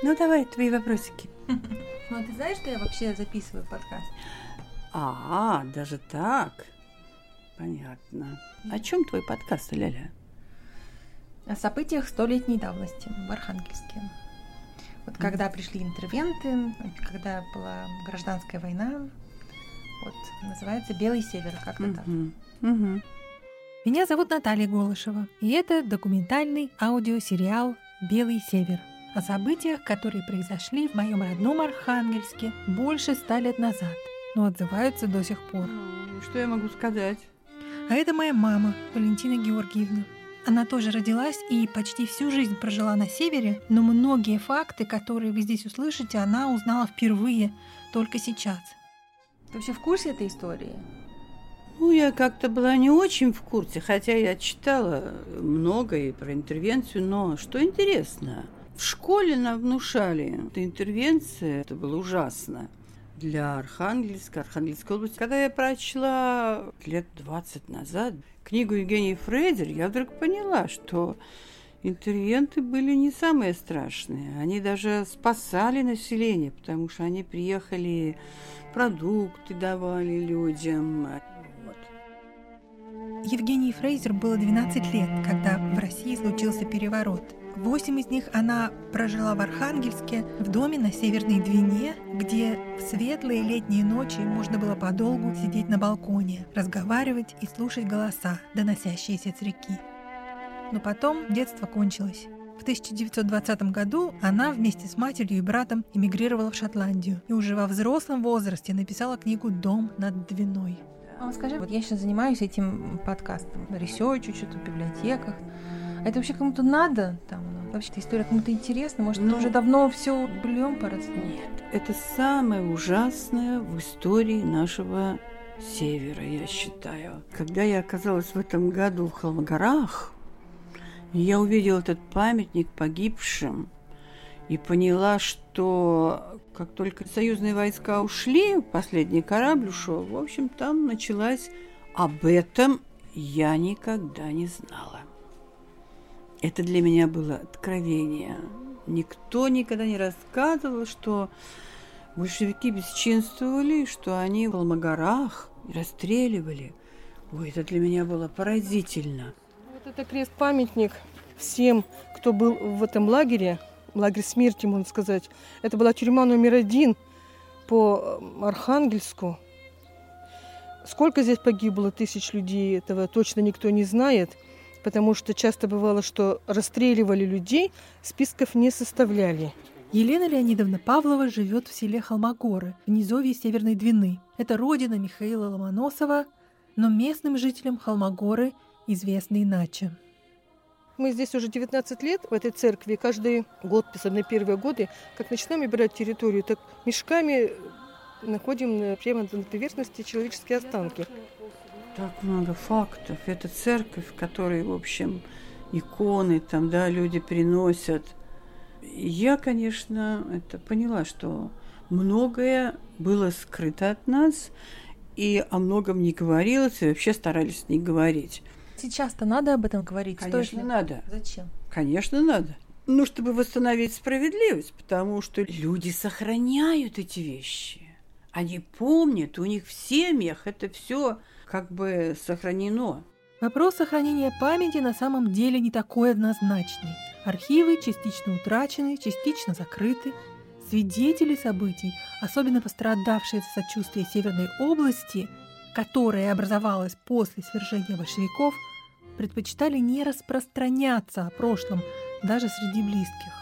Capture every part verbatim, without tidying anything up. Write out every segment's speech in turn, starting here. Ну, давай твои вопросики. Ну, а ты знаешь, что я вообще записываю подкаст? А, даже так? Понятно. О чем твой подкаст, Ляля? О событиях столетней давности в Архангельске. Вот mm-hmm. когда пришли интервенты, когда была гражданская война, вот, называется «Белый север», как-то mm-hmm. там. Mm-hmm. Меня зовут Наталья Голышева, и это документальный аудиосериал «Белый север» о событиях, которые произошли в моем родном Архангельске больше ста лет назад, но отзываются до сих пор. Mm-hmm. Что я могу сказать? А это моя мама, Валентина Георгиевна. Она тоже родилась и почти всю жизнь прожила на севере, но многие факты, которые вы здесь услышите, она узнала впервые, только сейчас. Ты вообще в курсе этой истории? Ну, я как-то была не очень в курсе, хотя я читала многое про интервенцию, но что интересно, в школе нам внушали, что интервенция, это было ужасно для Архангельска, Архангельской области. Когда я прочла лет двадцать назад книгу Евгении Фрейзер, я вдруг поняла, что интервенты были не самые страшные. Они даже спасали население, потому что они приехали, продукты давали людям. Вот. Евгении Фрейзер было двенадцать лет, когда в России случился переворот. Восемь из них она прожила в Архангельске, в доме на Северной Двине, где в светлые летние ночи можно было подолгу сидеть на балконе, разговаривать и слушать голоса, доносящиеся с реки. Но потом детство кончилось. В тысяча девятьсот двадцатом году она вместе с матерью и братом эмигрировала в Шотландию и уже во взрослом возрасте написала книгу «Дом над Двиной». А скажи, вот я сейчас занимаюсь этим подкастом, ресерчу что-то в библиотеках. А это вообще кому-то надо? Там, вообще-то история кому-то интересна? Может, ну, уже давно все блюем по разному? Нет, это самое ужасное в истории нашего севера, я считаю. Когда я оказалась в этом году в Холмогорах, я увидела этот памятник погибшим и поняла, что как только союзные войска ушли, последний корабль ушел, в общем, там началась... Об этом я никогда не знала. Это для меня было откровение. Никто никогда не рассказывал, что большевики бесчинствовали, что они в Холмогорах расстреливали. Ой, это для меня было поразительно. Вот это крест-памятник всем, кто был в этом лагере, лагерь смерти, можно сказать. Это была тюрьма номер один по Архангельску. Сколько здесь погибло тысяч людей, этого точно никто не знает. Потому что часто бывало, что расстреливали людей, списков не составляли. Елена Леонидовна Павлова живет в селе Холмогоры, в низовье Северной Двины. Это родина Михаила Ломоносова, но местным жителям Холмогоры известны иначе. Мы здесь уже девятнадцать лет, в этой церкви. Каждый год, особенно первые годы, как начинаем убирать территорию, так мешками находим прямо на поверхности человеческие останки. Так много фактов. Это церковь, в которой, в общем, иконы там, да, люди приносят. Я, конечно, это поняла, что многое было скрыто от нас, и о многом не говорилось, и вообще старались не говорить. Сейчас-то надо об этом говорить? Конечно, надо. Зачем? Конечно, надо. Ну, чтобы восстановить справедливость, потому что люди сохраняют эти вещи. Они помнят, у них в семьях это все как бы сохранено. Вопрос сохранения памяти на самом деле не такой однозначный. Архивы частично утрачены, частично закрыты. Свидетели событий, особенно пострадавшие от сочувствия Северной области, которая образовалась после свержения большевиков, предпочитали не распространяться о прошлом даже среди близких.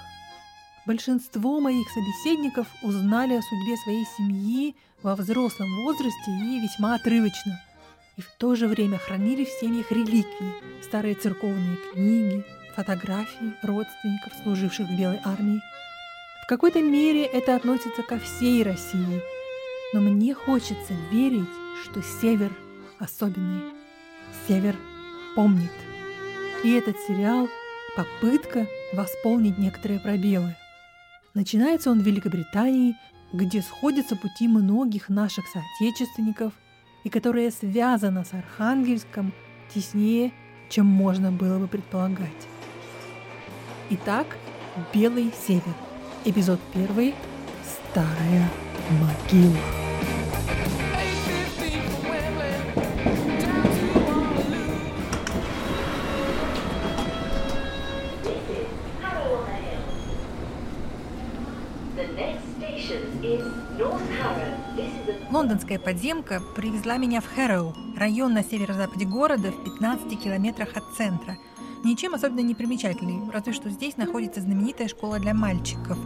Большинство моих собеседников узнали о судьбе своей семьи во взрослом возрасте и весьма отрывочно. И в то же время хранили в семьях реликвии, старые церковные книги, фотографии родственников, служивших в Белой армии. В какой-то мере это относится ко всей России. Но мне хочется верить, что Север особенный. Север помнит. И этот сериал – попытка восполнить некоторые пробелы. Начинается он в Великобритании, где сходятся пути многих наших соотечественников и которая связана с Архангельском теснее, чем можно было бы предполагать. Итак, «Белый север» Эпизод первый. Старая могила. Лондонская подземка привезла меня в Харроу, район на северо-западе города в пятнадцати километрах от центра. Ничем особенно не примечательный, разве что здесь находится знаменитая школа для мальчиков.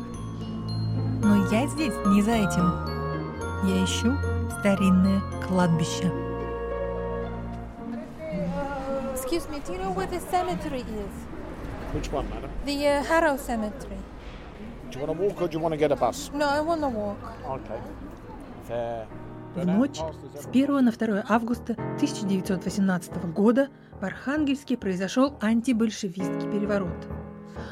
Но я здесь не за этим. Я ищу старинное кладбище. Excuse me, do you know where the cemetery is? Which one, madam? The uh, Harrow Cemetery. Do you want to walk or do you want to get a bus? No, I want to walk. Okay. There. В ночь с первого на второе августа тысяча девятьсот восемнадцатого года в Архангельске произошел антибольшевистский переворот.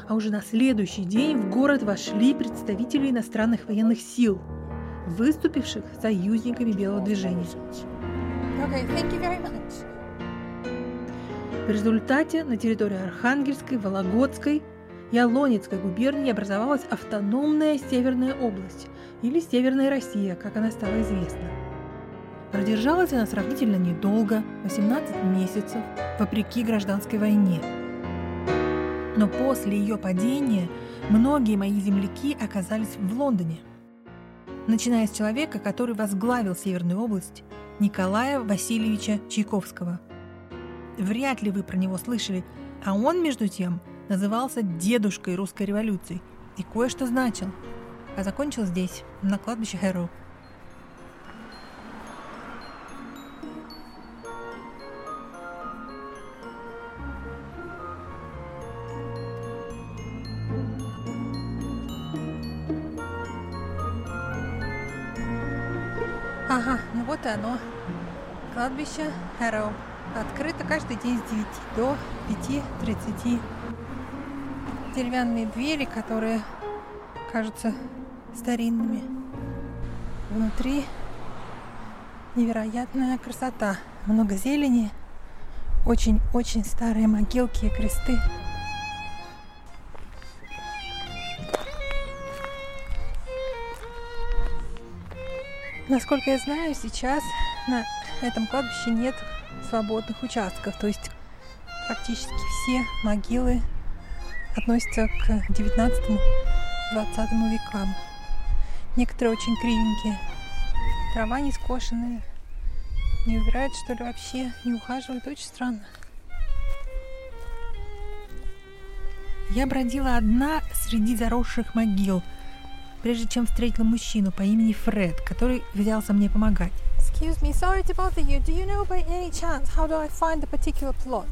А уже на следующий день в город вошли представители иностранных военных сил, выступивших союзниками белого движения. В результате на территории Архангельской, Вологодской и Олонецкой губернии образовалась автономная Северная область, или Северная Россия, как она стала известна. Продержалась она сравнительно недолго, восемнадцать месяцев, вопреки гражданской войне. Но после ее падения многие мои земляки оказались в Лондоне. Начиная с человека, который возглавил Северную область, Николая Васильевича Чайковского. Вряд ли вы про него слышали, а он, между тем, назывался дедушкой русской революции и кое-что значил. А закончил здесь, на кладбище Харроу. Ага, ну вот и оно. Кладбище Харроу. Открыто каждый день с девяти до пяти тридцати. Деревянные двери, которые кажутся старинными. Внутри невероятная красота. Много зелени, очень-очень старые могилки и кресты. Насколько я знаю, сейчас на этом кладбище нет свободных участков, то есть практически все могилы относятся к девятнадцатому-двадцатому векам. Некоторые очень кривенькие, трава не скошенная, не убирают, что ли, вообще, не ухаживают, очень странно. Я бродила одна среди заросших могил, прежде чем встретила мужчину по имени Фред, который взялся мне помогать. Excuse me, sorry to bother you. Do you know by any chance how do I find the particular plot?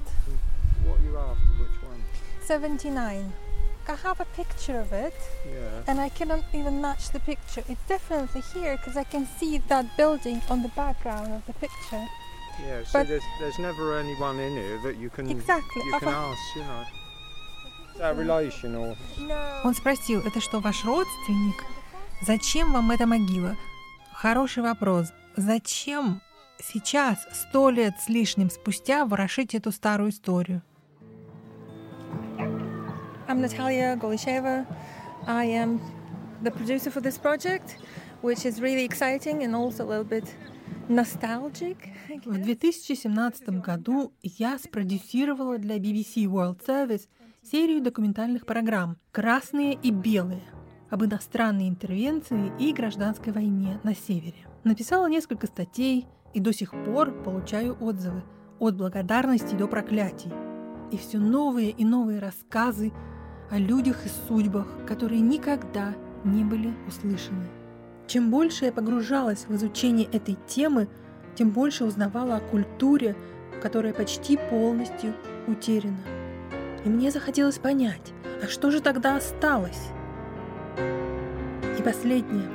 What you after? Which one? seventy-nine. I have a picture of it, yeah. And I cannot even match the picture. It's definitely here because I can see that building on the background of the picture. Yeah, so but there's there's never anyone in here that you can exactly. you can ask, you know. Он спросил, это что, ваш родственник? Зачем вам эта могила? Хороший вопрос. Зачем сейчас, сто лет с лишним спустя, ворошить эту старую историю? I'm Наталья Голышева. I am the producer for this project, which is really exciting and also a little bit nostalgic. В две тысячи семнадцатом году я спродюсировала для би би си World Service серию документальных программ «Красные и белые» об иностранной интервенции и гражданской войне на севере. Написала несколько статей и до сих пор получаю отзывы от благодарности до проклятий. И все новые и новые рассказы о людях и судьбах, которые никогда не были услышаны. Чем больше я погружалась в изучение этой темы, тем больше узнавала о культуре, которая почти полностью утеряна. И мне захотелось понять, а что же тогда осталось? И последнее.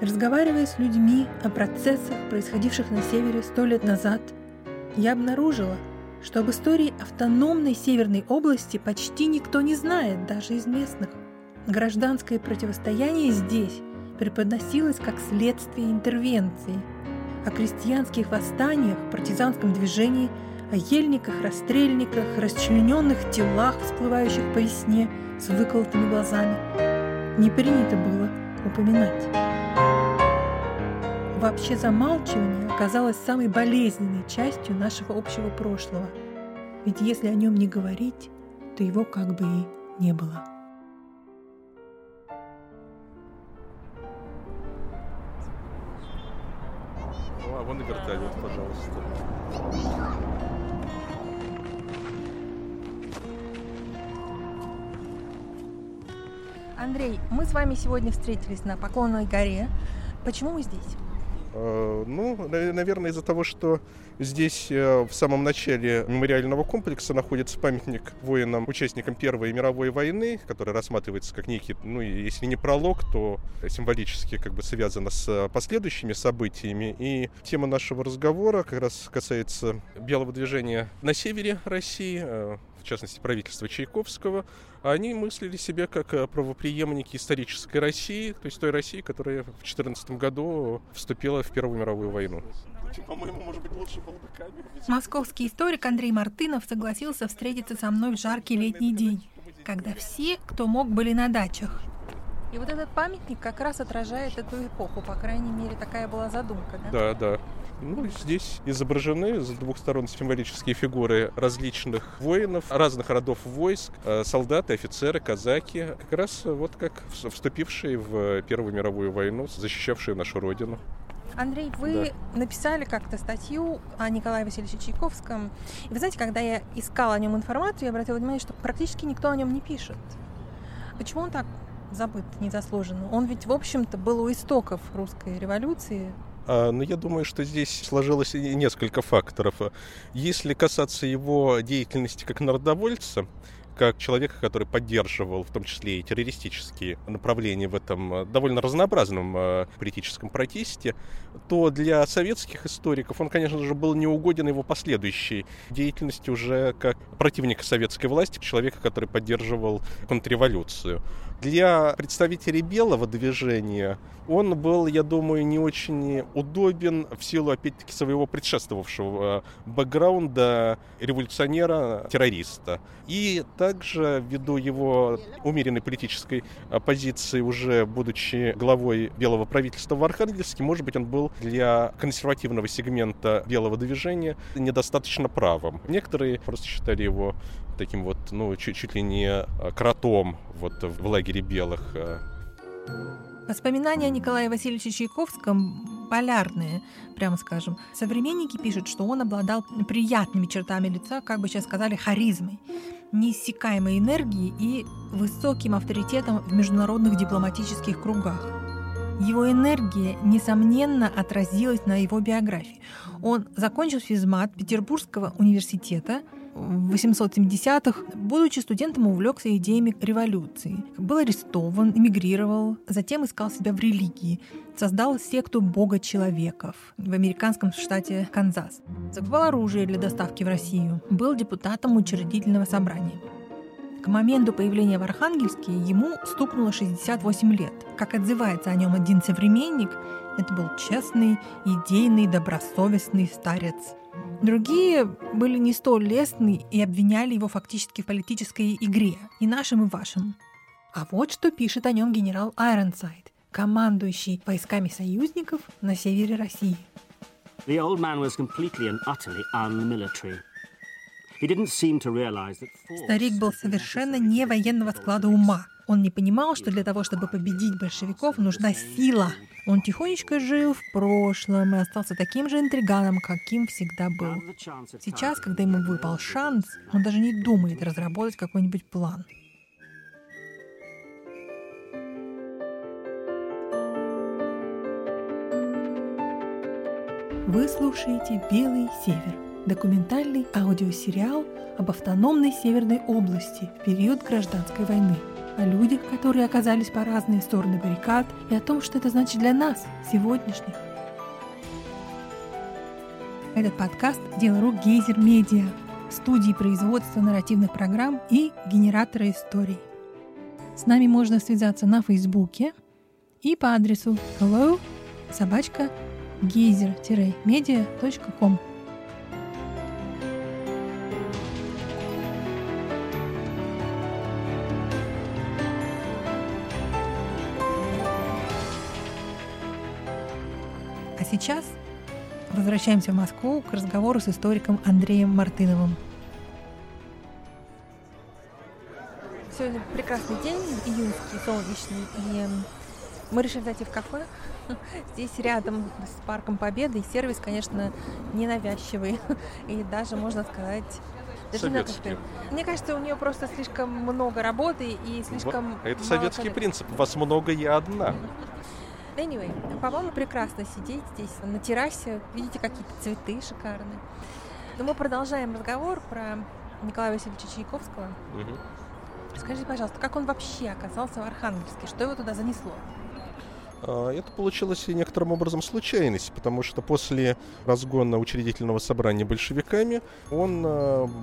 Разговаривая с людьми о процессах, происходивших на севере сто лет назад, я обнаружила, что об истории автономной Северной области почти никто не знает, даже из местных. Гражданское противостояние здесь преподносилось как следствие интервенции. О крестьянских восстаниях, партизанском движении, о ельниках, расстрельниках, расчлененных телах, всплывающих по весне с выколотыми глазами. не принято было упоминать. Вообще замалчивание оказалось самой болезненной частью нашего общего прошлого, ведь если о нем не говорить, то его как бы и не было. Ну, а вон и вертолет, пожалуйста. Андрей, мы с вами сегодня встретились на Поклонной горе. Почему мы здесь? Ну, наверное, из-за того, что здесь в самом начале мемориального комплекса находится памятник воинам, участникам Первой мировой войны, который рассматривается как некий, ну, если не пролог, то символически как бы связано с последующими событиями. И тема нашего разговора как раз касается белого движения на севере России, в частности, правительства Чайковского. Они мыслили себя как правопреемники исторической России, то есть той России, которая в две тысячи четырнадцатом году вступила в Первую мировую войну. По-моему, может быть, лучше было бы камеру. Московский историк Андрей Мартынов согласился встретиться со мной в жаркий летний день, когда все, кто мог, были на дачах. И вот этот памятник как раз отражает эту эпоху, по крайней мере, такая была задумка, да? Да, да. Ну, здесь изображены с двух сторон символические фигуры различных воинов, разных родов войск, солдаты, офицеры, казаки, как раз вот как вступившие в Первую мировую войну, защищавшие нашу родину. Андрей, вы да. написали как-то статью о Николае Васильевиче Чайковском. И вы знаете, когда я искала о нем информацию, я обратила внимание, что практически никто о нем не пишет. Почему он так забыт, незаслуженно? Он ведь, в общем-то, был у истоков русской революции. Но я думаю, что здесь сложилось несколько факторов. Если касаться его деятельности как народовольца, как человека, который поддерживал в том числе и террористические направления в этом довольно разнообразном политическом протесте, то для советских историков он, конечно же, был неугоден его последующей деятельности уже как противника советской власти, человека, который поддерживал контрреволюцию. Для представителей белого движения он был, я думаю, не очень удобен в силу, опять-таки, своего предшествовавшего бэкграунда революционера-террориста. И также, ввиду его умеренной политической позиции, уже будучи главой белого правительства в Архангельске, может быть, он был для консервативного сегмента белого движения недостаточно правым. Некоторые просто считали его таким вот, ну, чуть, чуть ли не кротом вот, в лагере белых. Воспоминания о Николае Васильевиче Чайковском полярные, прямо скажем. Современники пишут, что он обладал приятными чертами лица, как бы сейчас сказали, харизмой, неиссякаемой энергией и высоким авторитетом в международных дипломатических кругах. Его энергия, несомненно, отразилась на его биографии. Он закончил физмат Петербургского университета в восемьсот семидесятых, будучи студентом, увлекся идеями революции. Был арестован, эмигрировал, затем искал себя в религии. Создал секту бога-человеков в американском штате Канзас. Закупал оружие для доставки в Россию. Был депутатом учредительного собрания. К моменту появления в Архангельске ему стукнуло шестьдесят восемь лет. Как отзывается о нем один современник, это был честный, идейный, добросовестный старец. Другие были не столь лестны и обвиняли его фактически в политической игре, и нашим, и вашим. А вот что пишет о нем генерал Айронсайд, командующий войсками союзников на севере России. Старик был совершенно не военного склада ума. Он не понимал, что для того, чтобы победить большевиков, нужна сила. Он тихонечко жил в прошлом и остался таким же интриганом, каким всегда был. Сейчас, когда ему выпал шанс, он даже не думает разработать какой-нибудь план. Вы слушаете «Белый север» – документальный аудиосериал об автономной Северной области в период гражданской войны, о людях, которые оказались по разные стороны баррикад, и о том, что это значит для нас, сегодняшних. Этот подкаст – дело рук Geyser Media, студии производства нарративных программ и генератора историй. С нами можно связаться на Фейсбуке и по адресу hello собака geyser dash media точка com. сейчас возвращаемся в Москву к разговору с историком Андреем Мартыновым. Сегодня прекрасный день, июньский, солнечный, и мы решили зайти в кафе. Здесь рядом с парком Победы, и сервис, конечно, ненавязчивый, и даже, можно сказать, даже советский. Мне кажется, у нее просто слишком много работы и слишком... Это советский коллег. Принцип, вас много, я одна. Anyway, по-моему, прекрасно сидеть здесь на террасе, видите, какие-то цветы шикарные. Но мы продолжаем разговор про Николая Васильевича Чайковского. Угу. Скажите, пожалуйста, как он вообще оказался в Архангельске? Что его туда занесло? Это получилось и некоторым образом случайность, потому что после разгона учредительного собрания большевиками он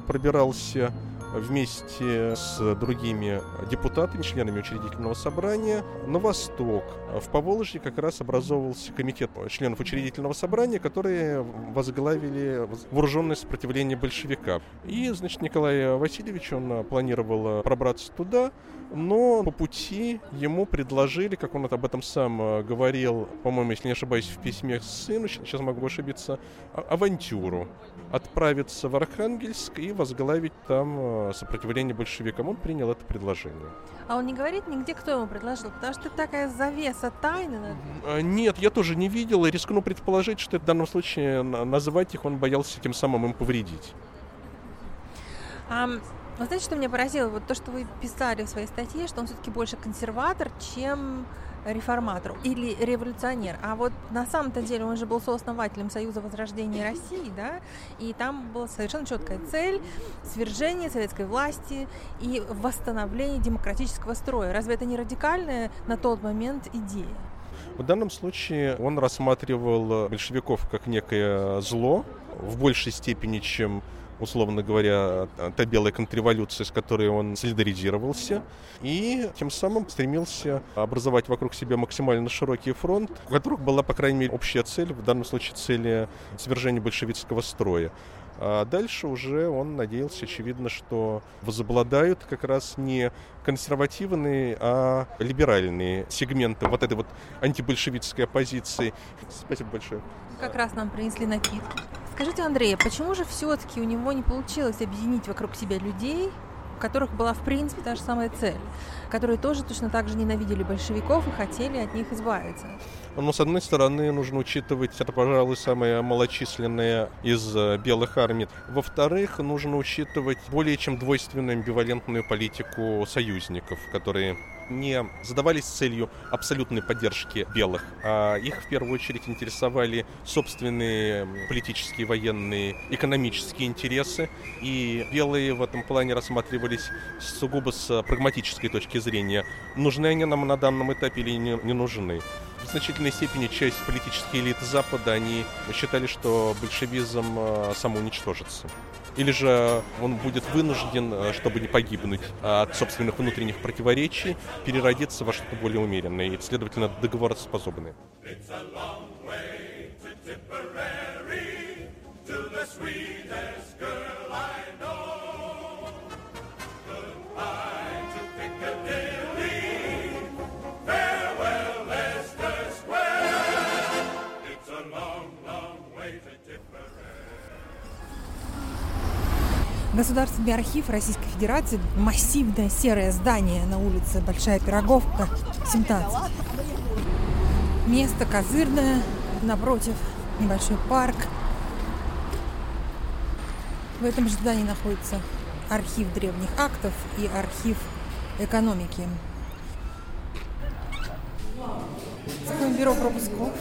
пробирался вместе с другими депутатами, членами учредительного собрания, на восток. В Поволжье как раз образовывался комитет членов учредительного собрания, которые возглавили вооруженное сопротивление большевикам. И, значит, Николай Васильевич, он планировал пробраться туда, но по пути ему предложили, как он об этом сам говорил, по-моему, если не ошибаюсь, в письме к сыну, сейчас могу ошибиться, авантюру. Отправиться в Архангельск и возглавить там сопротивление большевикам. Он принял это предложение. А он не говорит нигде, кто ему предложил? Потому что такая завеса тайны. Нет, я тоже не видел и рискну предположить, что в данном случае назвать их он боялся тем самым им повредить. А, вы знаете, что меня поразило? Вот то, что вы писали в своей статье, что он все-таки больше консерватор, чем... реформатор или революционер. А вот на самом-то деле он же был сооснователем Союза Возрождения России, да, и там была совершенно четкая цель свержения советской власти и восстановления демократического строя. Разве это не радикальная на тот момент идея? В данном случае он рассматривал большевиков как некое зло в большей степени, чем, условно говоря, та белая контрреволюция, с которой он солидаризировался, и тем самым стремился образовать вокруг себя максимально широкий фронт, у которых была, по крайней мере, общая цель, в данном случае цель свержения большевистского строя. А дальше уже он надеялся, очевидно, что возобладают как раз не консервативные, а либеральные сегменты вот этой вот антибольшевистской оппозиции. Спасибо большое. Как раз нам принесли напитки. Скажите, Андрей, почему же все-таки у него не получилось объединить вокруг себя людей, у которых была, в принципе, та же самая цель, которые тоже точно так же ненавидели большевиков и хотели от них избавиться? Но, с одной стороны, нужно учитывать, это, пожалуй, самая малочисленная из белых армий. Во-вторых, нужно учитывать более чем двойственную амбивалентную политику союзников, которые не задавались целью абсолютной поддержки белых, а их в первую очередь интересовали собственные политические, военные, экономические интересы. И белые в этом плане рассматривались сугубо с прагматической точки зрения. Нужны они нам на данном этапе или не, не нужны? В значительной степени часть политической элиты Запада, они считали, что большевизм самоуничтожится. Или же он будет вынужден, чтобы не погибнуть от собственных внутренних противоречий, переродиться во что-то более умеренное и, следовательно, договороспособное. Государственный архив Российской Федерации, массивное серое здание на улице Большая Пироговка, семнадцать. Место козырное, напротив небольшой парк. В этом же здании находится архив древних актов и архив экономики. Бюро пропусков.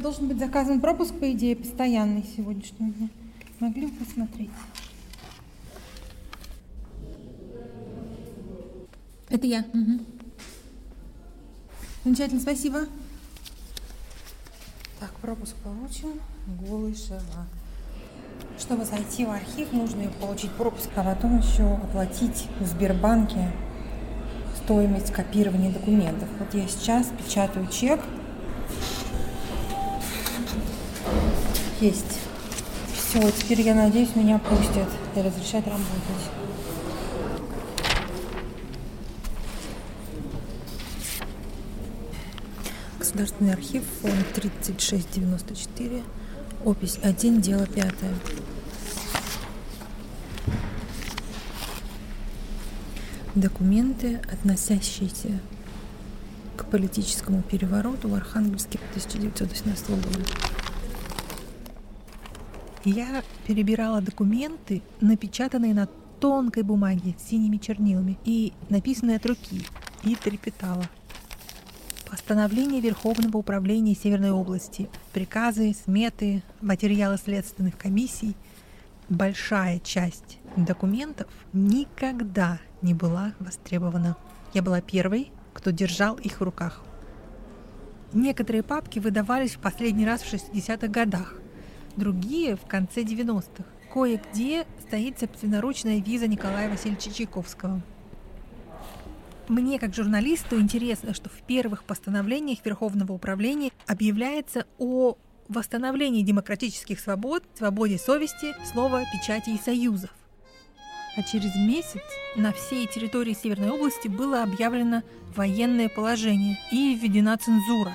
Должен быть заказан пропуск, по идее, постоянный сегодняшний дня. Могли бы посмотреть? Это я. Угу. Замечательно, спасибо. Так, пропуск получен. Голышева. Чтобы зайти в архив, нужно получить пропуск, а потом еще оплатить в Сбербанке стоимость копирования документов. Вот я сейчас печатаю чек. Есть. Все, теперь, я надеюсь, меня пустят и разрешат работать. Государственный архив, фонд тридцать шесть девяносто четыре, опись один, дело пятое. Документы, относящиеся к политическому перевороту в Архангельске тысяча девятьсот восемнадцатого года. Я перебирала документы, напечатанные на тонкой бумаге синими чернилами и написанные от руки, и трепетала. Постановление Верховного управления Северной области, приказы, сметы, материалы следственных комиссий. Большая часть документов никогда не была востребована. Я была первой, кто держал их в руках. Некоторые папки выдавались в последний раз в шестидесятых годах, другие в конце девяностых. Кое-где стоит собственноручная виза Николая Васильевича Чайковского. Мне, как журналисту, интересно, что в первых постановлениях Верховного управления объявляется о восстановлении демократических свобод, свободе совести, слова, печати и союзов. А через месяц на всей территории Северной области было объявлено военное положение и введена цензура.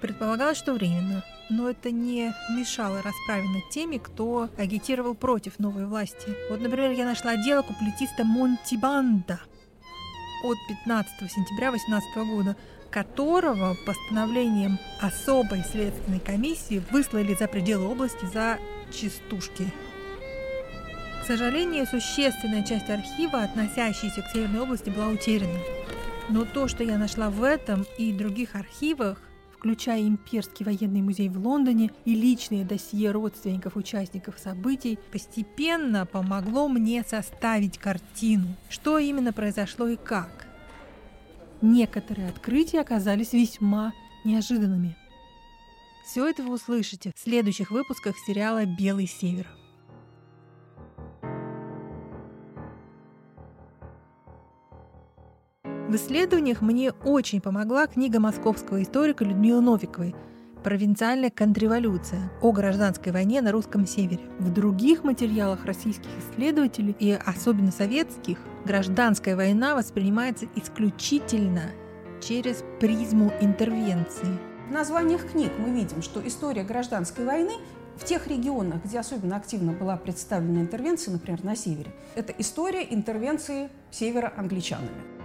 Предполагалось, что временно, но это не мешало расправе над теми, кто агитировал против новой власти. Вот, например, я нашла дело куплетиста Монтибанда от пятнадцатого сентября две тысячи восемнадцатого года, которого постановлением особой следственной комиссии выслали за пределы области за частушки. К сожалению, существенная часть архива, относящаяся к Северной области, была утеряна. Но то, что я нашла в этом и других архивах, включая Имперский военный музей в Лондоне и личные досье родственников участников событий, постепенно помогло мне составить картину, что именно произошло и как. Некоторые открытия оказались весьма неожиданными. Все это вы услышите в следующих выпусках сериала «Белый север». В исследованиях мне очень помогла книга московского историка Людмилы Новиковой «Провинциальная контрреволюция. О гражданской войне на русском севере». В других материалах российских исследователей, и особенно советских, гражданская война воспринимается исключительно через призму интервенции. В названиях книг мы видим, что история гражданской войны в тех регионах, где особенно активно была представлена интервенция, например, на севере, это история интервенции севера англичанами.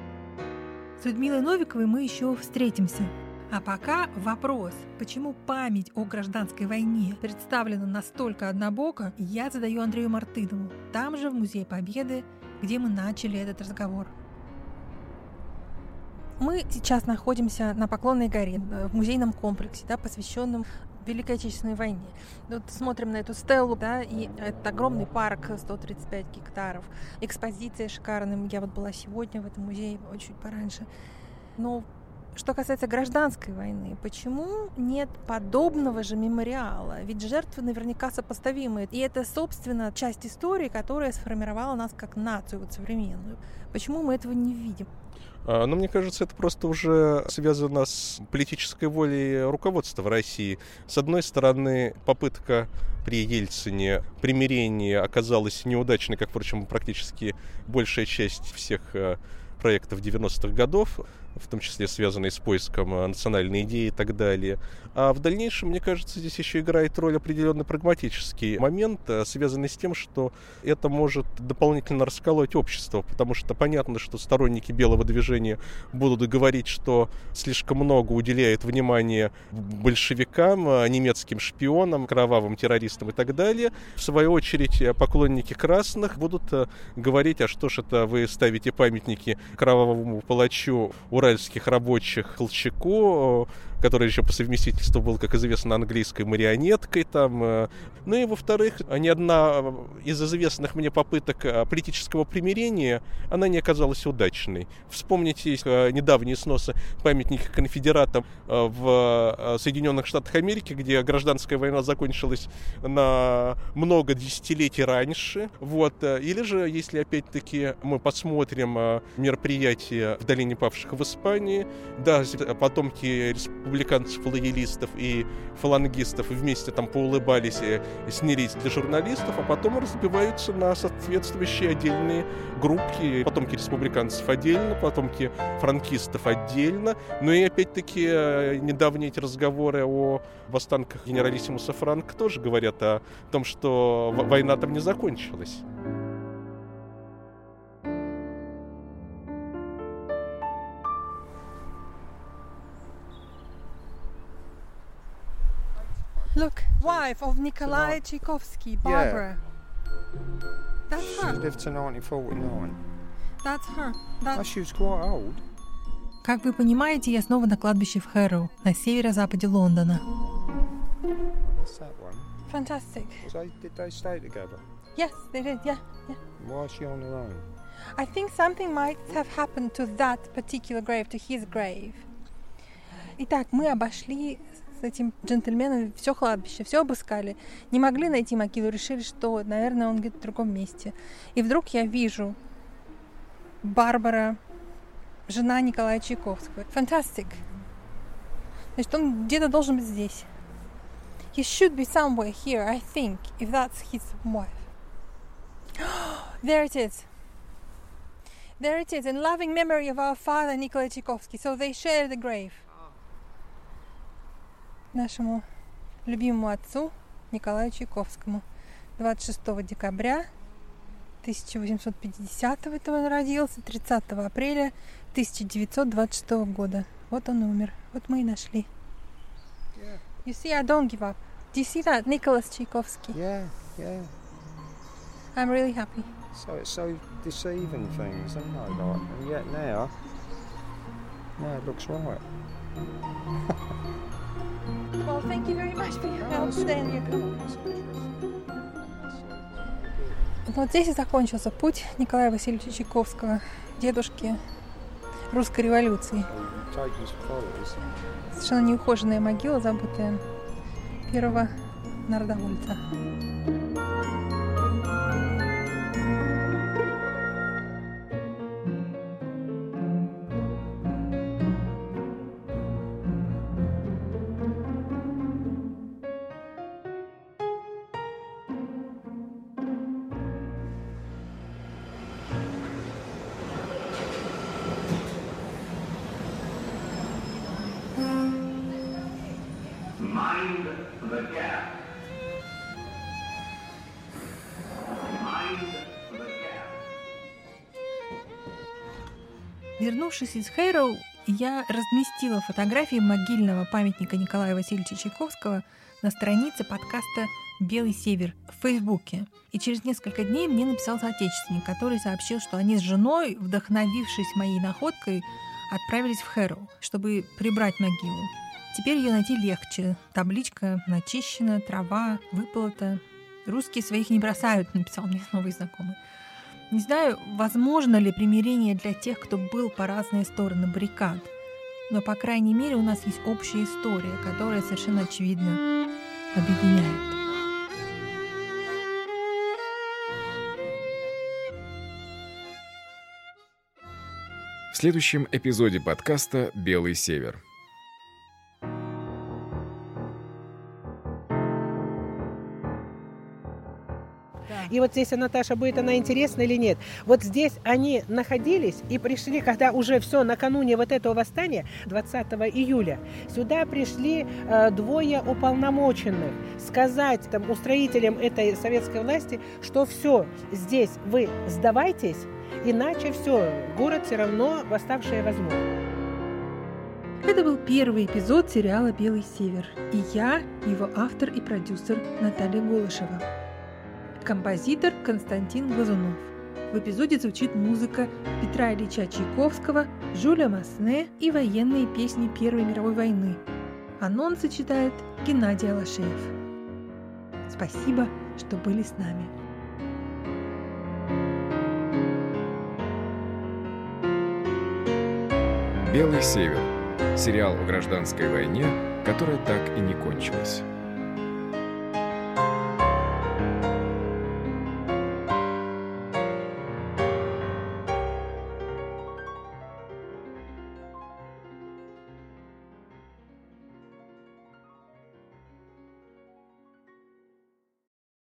С Людмилой Новиковой мы еще встретимся. А пока вопрос, почему память о гражданской войне представлена настолько однобоко, я задаю Андрею Мартынову, там же в Музее Победы, где мы начали этот разговор. Мы сейчас находимся на Поклонной горе, в музейном комплексе, да, посвященном Великой Отечественной войне. Вот смотрим на эту стелу, да, и это огромный парк, сто тридцать пять гектаров. Экспозиция шикарная. Я вот была сегодня в этом музее, чуть пораньше. Но что касается гражданской войны, почему нет подобного же мемориала? Ведь жертвы наверняка сопоставимые. И это, собственно, часть истории, которая сформировала нас как нацию вот современную. Почему мы этого не видим? Но мне кажется, это просто уже связано с политической волей руководства в России. С одной стороны, попытка при Ельцине примирения оказалась неудачной, как, впрочем, практически большая часть всех проектов девяностых годов, в том числе связанные с поиском национальной идеи и так далее. А в дальнейшем, мне кажется, здесь еще играет роль определенный прагматический момент, связанный с тем, что это может дополнительно расколоть общество, потому что понятно, что сторонники белого движения будут говорить, что слишком много уделяет внимания большевикам, немецким шпионам, кровавым террористам и так далее. В свою очередь, поклонники красных будут говорить, а что ж это вы ставите памятники кровавому палачу уральских рабочих Колчаку, который еще по совместительству был, как известно, английской марионеткой там. Ну и, во-вторых, ни одна из известных мне попыток политического примирения, она не оказалась удачной. Вспомните недавние сносы памятника конфедератам в Соединенных Штатах Америки, где гражданская война закончилась на много десятилетий раньше. Вот. Или же, если опять-таки мы посмотрим мероприятия в Долине Павших в Испании, да, потомки республиканцев-лоялистов и фалангистов вместе там поулыбались и снялись для журналистов, а потом разбиваются на соответствующие отдельные группки. Потомки республиканцев отдельно, потомки франкистов отдельно. Ну и опять-таки недавние эти разговоры о восстанках генералиссимуса Франка тоже говорят о том, что война там не закончилась. Look, wife of Nikolai Tchaikovsky, Barbara. Yeah. That's she her. She lived to nineteen forty-nine. That's her. That's... Oh, she was quite old. Как вы понимаете, я снова на кладбище в Харроу, на северо-западе Лондона. What's that one? Fantastic. So, did they stay together? Yes, they did. Yeah, yeah. Why is she on her own? I think something might have happened to that particular grave, to his grave. Итак, мы обошли этим джентльменом все кладбище, все обыскали, не могли найти могилу, решили, что, наверное, он где-то в другом месте. И вдруг я вижу Барбара, жена Николая Чайковского. Фантастик. Значит, он где-то должен быть здесь. He should be somewhere here, I think, if that's his wife. There it is. There it is, in loving memory of our father Nikolai Tchaikovsky. So they share the grave. Нашему любимому отцу Николаю Чайковскому. двадцать шестого декабря тысяча восемьсот пятидесятого это он родился, тридцатого апреля тысяча девятьсот двадцать шестого года. Вот он умер. Вот мы и нашли. Yeah. You see, I don't give up. Do you see that? Nicholas Tchaikovsky. Yeah, yeah. I'm really happy. So it's so deceiving things, isn't it? Like, and yet now, now it looks right. Well, thank you very much for your help today and your comments. Вот здесь и закончился путь Николая Васильевича Чайковского, дедушки русской революции. Совершенно неухоженная могила, забытая первого народовольца. Вернувшись из Харроу, я разместила фотографии могильного памятника Николая Васильевича Чайковского на странице подкаста «Белый север» в Фейсбуке. И через несколько дней мне написал соотечественник, который сообщил, что они с женой, вдохновившись моей находкой, отправились в Харроу, чтобы прибрать могилу. Теперь ее найти легче. Табличка начищена, трава выполота. «Русские своих не бросают», — написал мне новый знакомый. Не знаю, возможно ли примирение для тех, кто был по разные стороны баррикад, но, по крайней мере, у нас есть общая история, которая совершенно очевидно объединяет. В следующем эпизоде подкаста «Белый север». И вот здесь, Наташа, будет она интересна или нет? Вот здесь они находились и пришли, когда уже все, накануне вот этого восстания, двадцатого июля, сюда пришли э, двое уполномоченных сказать там, устроителям этой советской власти, что все, здесь вы сдавайтесь, иначе все, город все равно восставшие возьмут. Это был первый эпизод сериала «Белый север». И я, его автор и продюсер Наталья Голышева. Композитор Константин Глазунов. В эпизоде звучит музыка Петра Ильича Чайковского, Жюля Масне и военные песни Первой мировой войны. Анонсы читает Геннадий Алашеев. Спасибо, что были с нами. «Белый север» – сериал о гражданской войне, которая так и не кончилась.